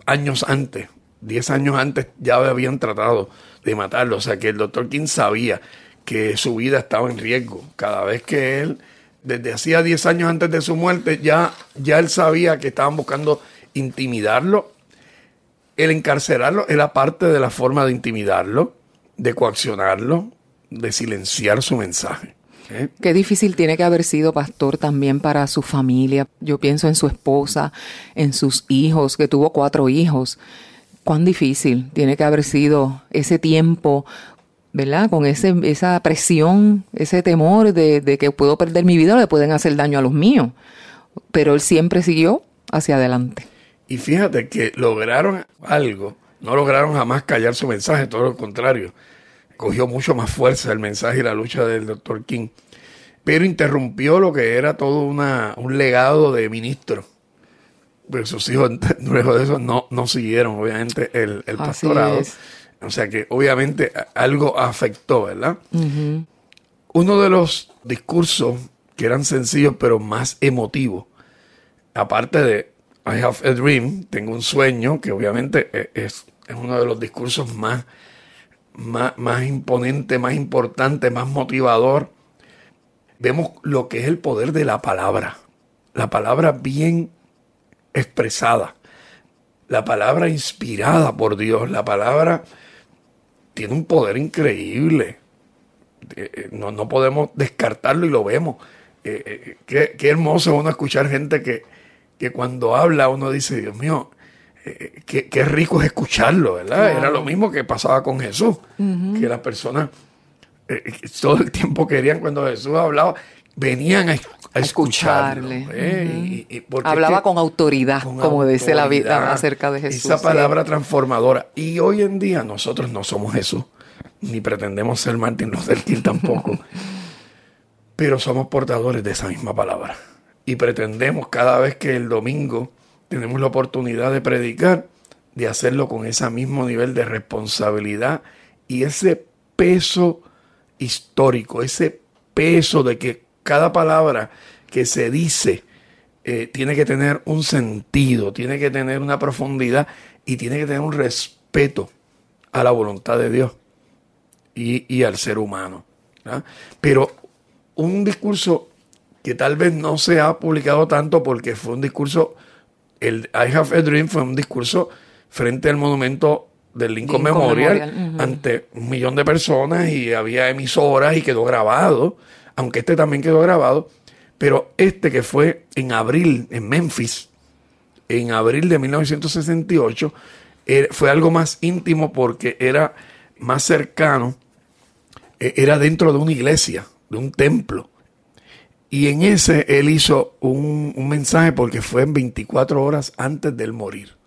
años antes. Diez años antes ya habían tratado de matarlo. O sea, que el doctor King sabía que su vida estaba en riesgo. Cada vez que él, desde hacía diez años antes de su muerte, ya, ya él sabía que estaban buscando intimidarlo. El encarcelarlo era parte de la forma de intimidarlo, de coaccionarlo, de silenciar su mensaje. ¿Eh? Qué difícil tiene que haber sido, pastor, también para su familia. Yo pienso en su esposa, en sus hijos, que tuvo cuatro hijos. Cuán difícil tiene que haber sido ese tiempo, ¿verdad? Con ese, esa presión, ese temor de, de que puedo perder mi vida o le pueden hacer daño a los míos. Pero él siempre siguió hacia adelante. Y fíjate que lograron algo. No lograron jamás callar su mensaje, todo lo contrario. Cogió mucho más fuerza el mensaje y la lucha del doctor King. Pero interrumpió lo que era todo una, un legado de ministro. Pero sus hijos, luego de eso, no, no siguieron, obviamente, el, el pastorado. O sea que, obviamente, algo afectó, ¿verdad? Uh-huh. Uno de los discursos que eran sencillos, pero más emotivos, aparte de I have a dream, tengo un sueño, que obviamente es, es uno de los discursos más, más, más imponente, más importante, más motivador. Vemos lo que es el poder de la palabra. La palabra bien expresada. La palabra inspirada por Dios. La palabra tiene un poder increíble. No, no podemos descartarlo y lo vemos. Eh, eh, qué, qué hermoso uno escuchar gente que que cuando habla uno dice, Dios mío, eh, qué, qué rico es escucharlo, ¿verdad? Claro. Era lo mismo que pasaba con Jesús, uh-huh. que las personas eh, todo el tiempo querían, cuando Jesús hablaba, venían a, a, a escucharle. ¿Eh? Uh-huh. Y, y hablaba es que, con autoridad, con como autoridad, dice la Biblia acerca de Jesús. Esa palabra sí. transformadora. Y hoy en día nosotros no somos Jesús, ni pretendemos ser Martin Luther King tampoco, pero somos portadores de esa misma palabra. Y pretendemos cada vez que el domingo tenemos la oportunidad de predicar, de hacerlo con ese mismo nivel de responsabilidad y ese peso histórico, ese peso de que cada palabra que se dice eh, tiene que tener un sentido, tiene que tener una profundidad y tiene que tener un respeto a la voluntad de Dios y, y al ser humano, ¿verdad? Pero un discurso que tal vez no se ha publicado tanto porque fue un discurso, el I Have a Dream fue un discurso frente al monumento del Lincoln, Lincoln Memorial, Memorial. Uh-huh. ante un millón de personas y había emisoras y quedó grabado, aunque este también quedó grabado, pero este que fue en abril, en Memphis, en abril de mil novecientos sesenta y ocho, fue algo más íntimo porque era más cercano, era dentro de una iglesia, de un templo. Y en ese él hizo un, un mensaje porque fue en veinticuatro horas antes de él morir.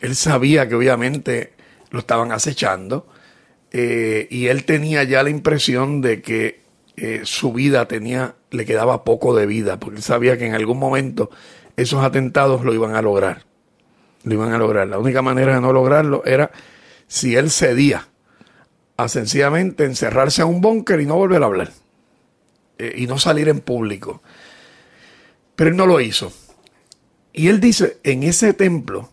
Él sabía que obviamente lo estaban acechando. eh, y él tenía ya la impresión de que eh, su vida tenía, le quedaba poco de vida, porque él sabía que en algún momento esos atentados lo iban a lograr. Lo iban a lograr. La única manera de no lograrlo era si él cedía a sencillamente encerrarse a un búnker y no volver a hablar. Eh, y no salir en público. Pero él no lo hizo. Y él dice, en ese templo,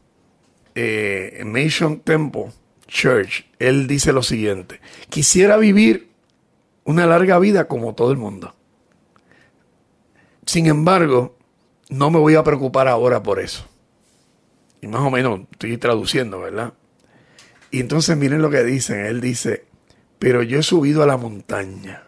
eh, Mason Temple Church, él dice lo siguiente: quisiera vivir una larga vida como todo el mundo. Sin embargo, no me voy a preocupar ahora por eso. Y más o menos estoy traduciendo, ¿verdad? Y entonces miren lo que dicen. Él dice, pero yo he subido a la montaña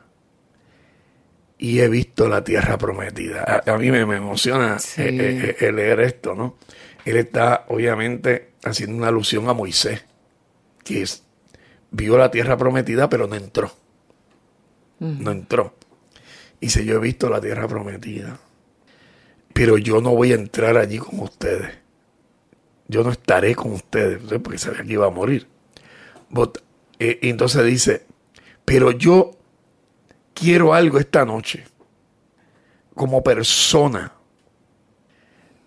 y he visto la tierra prometida. A, a mí me, me emociona sí. eh, eh, leer esto, ¿no? Él está obviamente haciendo una alusión a Moisés, que es, vio la tierra prometida, pero no entró. Mm. No entró. Y dice, yo he visto la tierra prometida, pero yo no voy a entrar allí con ustedes. Yo no estaré con ustedes, porque sabía que iba a morir. But, eh, entonces dice, pero yo quiero algo esta noche, como persona.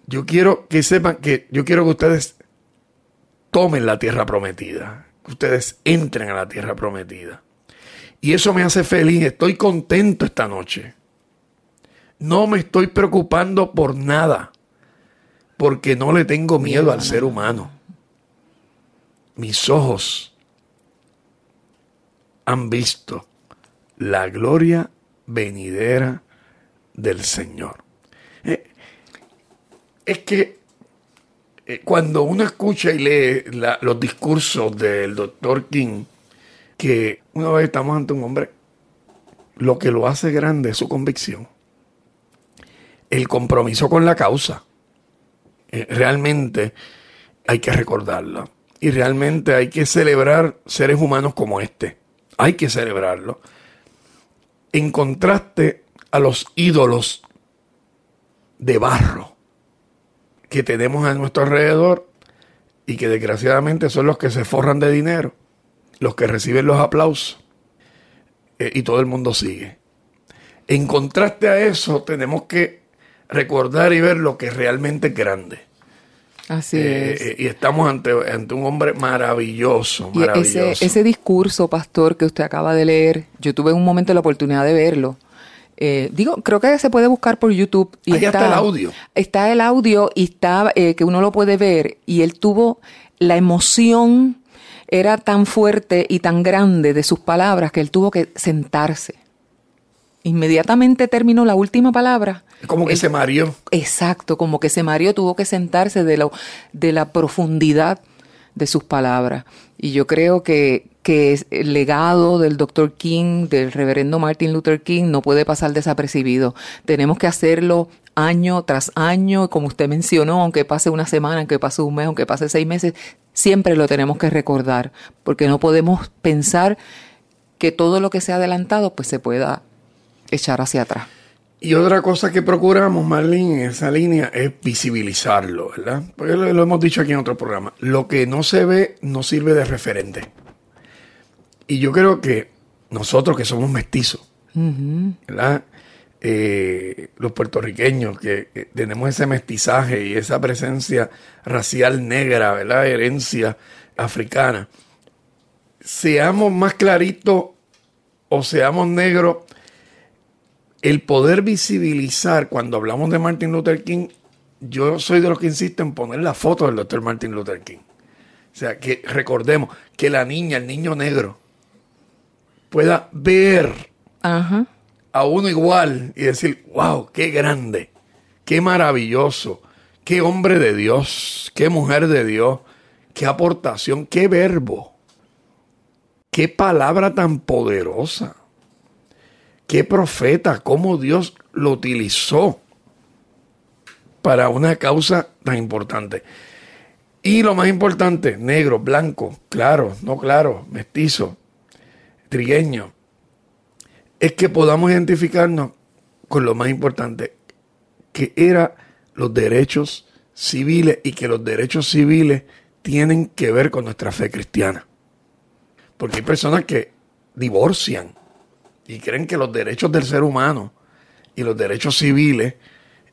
Yo quiero que sepan que yo quiero que ustedes tomen la tierra prometida, que ustedes entren a la tierra prometida. Y eso me hace feliz, estoy contento esta noche. No me estoy preocupando por nada, porque no le tengo miedo al ser humano. Mis ojos han visto la gloria venidera del Señor. Eh, es que eh, cuando uno escucha y lee la, los discursos del doctor King, que una vez estamos ante un hombre, lo que lo hace grande es su convicción, el compromiso con la causa. Realmente hay que recordarlo y realmente hay que celebrar seres humanos como este. Hay que celebrarlo. En contraste a los ídolos de barro que tenemos a nuestro alrededor y que desgraciadamente son los que se forran de dinero, los que reciben los aplausos eh, y todo el mundo sigue. En contraste a eso, tenemos que recordar y ver lo que realmente es grande. Así eh, es. Eh, y estamos ante, ante un hombre maravilloso, maravilloso. Y ese, ese discurso, pastor, que usted acaba de leer, yo tuve un momento la oportunidad de verlo. Eh, digo, creo que se puede buscar por YouTube. Y ahí está, está el audio. Está el audio y está eh, que uno lo puede ver. Y él tuvo la emoción, era tan fuerte y tan grande de sus palabras que él tuvo que sentarse. Inmediatamente terminó la última palabra. Como que él se mareó. Exacto, como que se mareó, tuvo que sentarse de la, de la profundidad de sus palabras. Y yo creo que, que el legado del doctor King, del reverendo Martin Luther King, no puede pasar desapercibido. Tenemos que hacerlo año tras año, como usted mencionó, aunque pase una semana, aunque pase un mes, aunque pase seis meses, siempre lo tenemos que recordar, porque no podemos pensar que todo lo que se ha adelantado pues se pueda echar hacia atrás. Y otra cosa que procuramos, Marlene, en esa línea es visibilizarlo, ¿verdad? Porque lo, lo hemos dicho aquí en otro programa. Lo que no se ve no sirve de referente. Y yo creo que nosotros que somos mestizos, uh-huh. ¿verdad? Eh, los puertorriqueños que, que tenemos ese mestizaje y esa presencia racial negra, ¿verdad? Herencia africana. Seamos más claritos o seamos negros, el poder visibilizar, cuando hablamos de Martin Luther King, yo soy de los que insiste en poner la foto del doctor Martin Luther King. O sea, que recordemos que la niña, el niño negro, pueda ver ajá. a uno igual y decir, wow, qué grande, qué maravilloso, qué hombre de Dios, qué mujer de Dios, qué aportación, qué verbo, qué palabra tan poderosa. Qué profeta, cómo Dios lo utilizó para una causa tan importante. Y lo más importante, negro, blanco, claro, no claro, mestizo, trigueño, es que podamos identificarnos con lo más importante, que eran los derechos civiles y que los derechos civiles tienen que ver con nuestra fe cristiana. Porque hay personas que divorcian y creen que los derechos del ser humano y los derechos civiles,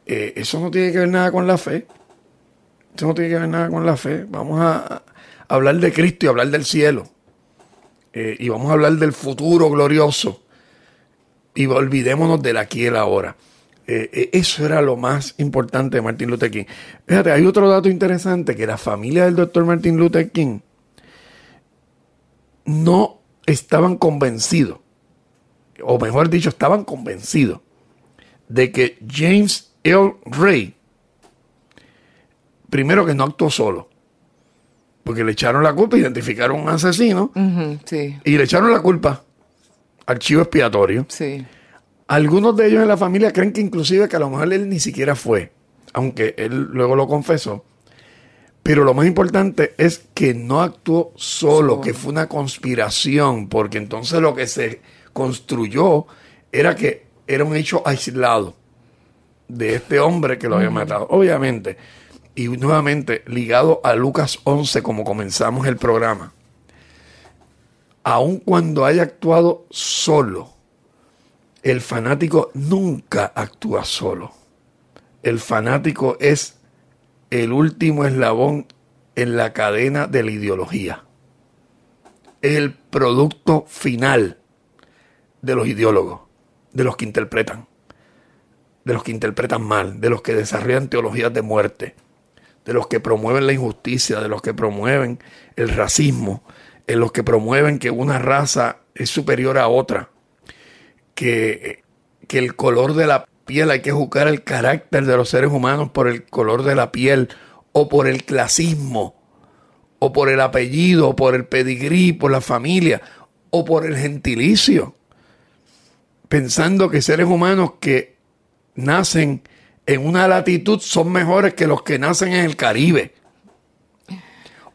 eh, eso no tiene que ver nada con la fe. Eso no tiene que ver nada con la fe. Vamos a, a hablar de Cristo y hablar del cielo. Eh, y vamos a hablar del futuro glorioso. Y olvidémonos del aquí y el ahora. Eh, eh, eso era lo más importante de Martin Luther King. Fíjate, hay otro dato interesante, que la familia del doctor Martin Luther King no estaban convencidos, o mejor dicho, estaban convencidos de que James Earl Ray, primero, que no actuó solo, porque le echaron la culpa, identificaron a un asesino, uh-huh, sí. y le echaron la culpa al chivo expiatorio. Sí. Algunos de ellos en la familia creen que inclusive que a lo mejor él ni siquiera fue, aunque él luego lo confesó. Pero lo más importante es que no actuó solo, que fue una conspiración, porque entonces lo que se construyó era que era un hecho aislado de este hombre que lo había matado. Obviamente, y nuevamente ligado a Lucas once, como comenzamos el programa, aun cuando haya actuado solo, el fanático nunca actúa solo. El fanático es el último eslabón en la cadena de la ideología. Es el producto final de los ideólogos, de los que interpretan, de los que interpretan mal, de los que desarrollan teologías de muerte, de los que promueven la injusticia, de los que promueven el racismo, de los que promueven que una raza es superior a otra, que, que el color de la piel, hay que juzgar el carácter de los seres humanos por el color de la piel, o por el clasismo, o por el apellido, o por el pedigrí, por la familia, o por el gentilicio, pensando que seres humanos que nacen en una latitud son mejores que los que nacen en el Caribe,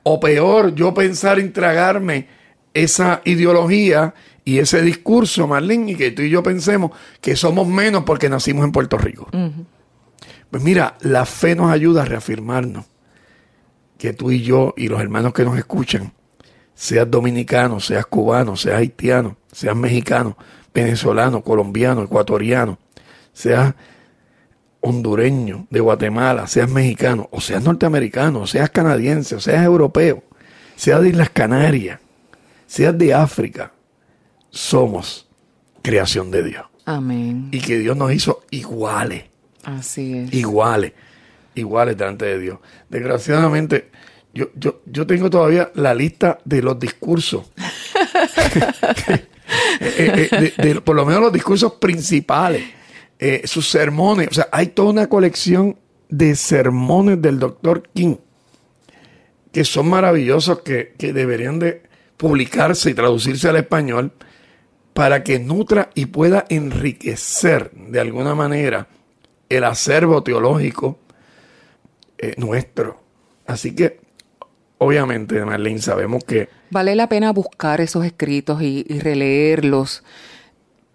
o peor, yo pensar en tragarme esa ideología y ese discurso, Marlene, y que tú y yo pensemos que somos menos porque nacimos en Puerto Rico. Uh-huh. Pues mira, la fe nos ayuda a reafirmarnos, que tú y yo y los hermanos que nos escuchan, seas dominicano, seas cubano, seas haitiano, seas mexicano, venezolano, colombiano, ecuatoriano, seas hondureño, de Guatemala, seas mexicano, o seas norteamericano, o seas canadiense, o seas europeo, seas de Islas Canarias, seas de África, somos creación de Dios. Amén. Y que Dios nos hizo iguales. Así es. Iguales. Iguales delante de Dios. Desgraciadamente, yo, yo, yo tengo todavía la lista de los discursos. eh, eh, de, de, por lo menos los discursos principales. Eh, sus sermones. O sea, hay toda una colección de sermones del doctor King que son maravillosos, que, que deberían de publicarse y traducirse al español, para que nutra y pueda enriquecer de alguna manera el acervo teológico eh, nuestro. Así que, obviamente, Marlene, sabemos que vale la pena buscar esos escritos y, y releerlos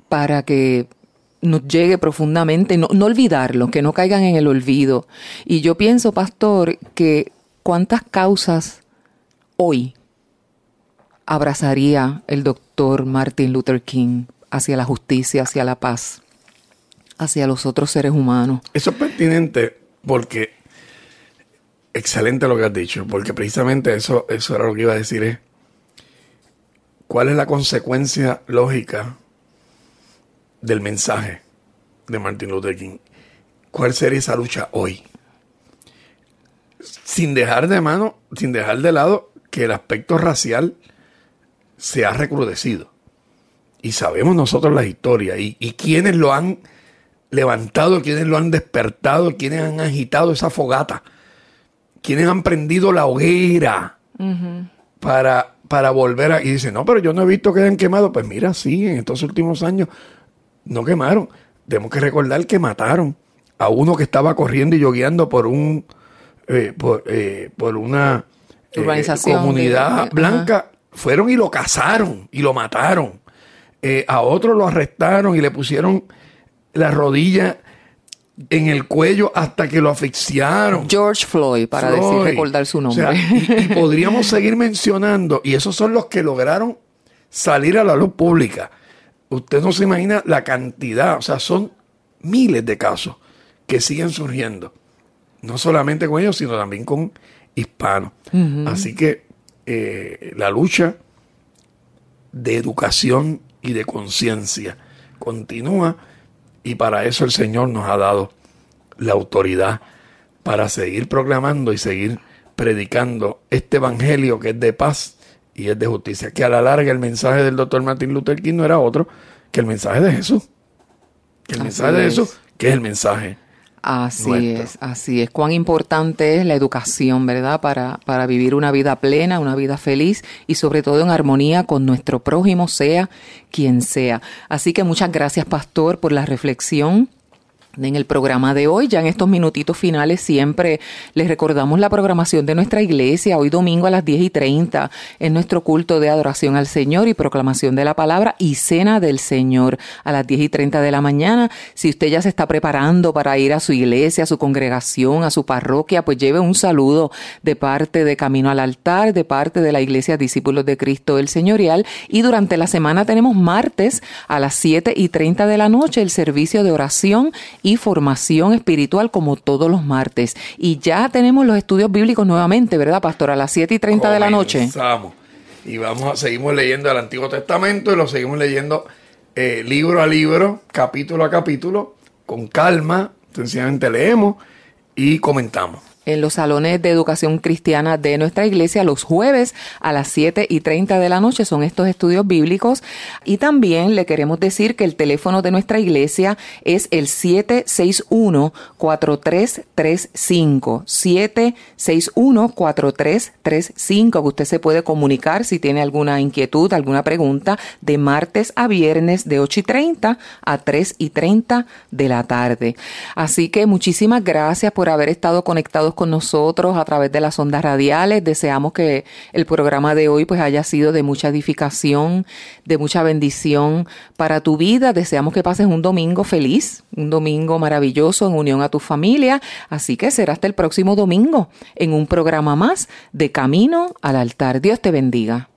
para que nos llegue profundamente, no, no olvidarlos, que no caigan en el olvido. Y yo pienso, pastor, que cuántas causas hoy abrazaría el doctor Martin Luther King hacia la justicia, hacia la paz, hacia los otros seres humanos. Eso es pertinente porque, excelente lo que has dicho, porque precisamente eso, eso era lo que iba a decir, es cuál es la consecuencia lógica del mensaje de Martin Luther King. ¿Cuál sería esa lucha hoy? Sin dejar de mano, sin dejar de lado que el aspecto racial se ha recrudecido. Y sabemos nosotros la historia y, y quienes lo han levantado, quienes lo han despertado, quienes han agitado esa fogata, quienes han prendido la hoguera uh-huh. para, para volver a... Y dicen, no, pero yo no he visto que hayan quemado. Pues mira, sí, en estos últimos años no quemaron. Tenemos que recordar que mataron a uno que estaba corriendo y yogueando por un eh, por, eh, por una eh, comunidad de... blanca. Uh-huh. Fueron y lo cazaron y lo mataron. Eh, a otro lo arrestaron y le pusieron la rodilla en el cuello hasta que lo asfixiaron. George Floyd, para Floyd. Decir, recordar su nombre. O sea, y, y podríamos seguir mencionando. Y esos son los que lograron salir a la luz pública. Usted no se imagina la cantidad, o sea, son miles de casos que siguen surgiendo. No solamente con ellos, sino también con hispanos. Uh-huh. Así que eh, la lucha de educación y de conciencia continúa, y para eso el Señor nos ha dado la autoridad para seguir proclamando y seguir predicando este evangelio que es de paz y es de justicia. Que a la larga el mensaje del doctor Martin Luther King no era otro que el mensaje de Jesús. Que el así mensaje es. de Jesús, que es el mensaje Así nuestro. es, así es. Cuán importante es la educación, ¿verdad? Para, para vivir una vida plena, una vida feliz y sobre todo en armonía con nuestro prójimo, sea quien sea. Así que muchas gracias, pastor, por la reflexión en el programa de hoy. Ya en estos minutitos finales siempre les recordamos la programación de nuestra iglesia. Hoy domingo a las diez y treinta es nuestro culto de adoración al Señor y proclamación de la palabra y cena del Señor a las diez y treinta de la mañana. Si usted ya se está preparando para ir a su iglesia, a su congregación, a su parroquia, pues lleve un saludo de parte de Camino al Altar, de parte de la Iglesia Discípulos de Cristo el Señorial. Y durante la semana tenemos martes a las siete y treinta de la noche el servicio de oración y formación espiritual, como todos los martes. Y ya tenemos los estudios bíblicos nuevamente, ¿verdad, pastor? A las siete y treinta de la noche. Comenzamos. Y vamos a, seguimos leyendo el Antiguo Testamento y lo seguimos leyendo eh, libro a libro, capítulo a capítulo, con calma. Sencillamente leemos y comentamos. En los salones de educación cristiana de nuestra iglesia, los jueves a las siete y treinta de la noche son estos estudios bíblicos. Y también le queremos decir que el teléfono de nuestra iglesia es el siete seis uno, cuatro tres tres cinco, siete seis uno, cuatro tres tres cinco, que usted se puede comunicar si tiene alguna inquietud, alguna pregunta, de martes a viernes de ocho y treinta a tres y treinta de la tarde. Así que muchísimas gracias por haber estado conectados con nosotros a través de las ondas radiales. Deseamos que el programa de hoy pues haya sido de mucha edificación, de mucha bendición para tu vida. Deseamos que pases un domingo feliz, un domingo maravilloso en unión a tu familia. Así que será hasta el próximo domingo en un programa más de Camino al Altar. Dios te bendiga.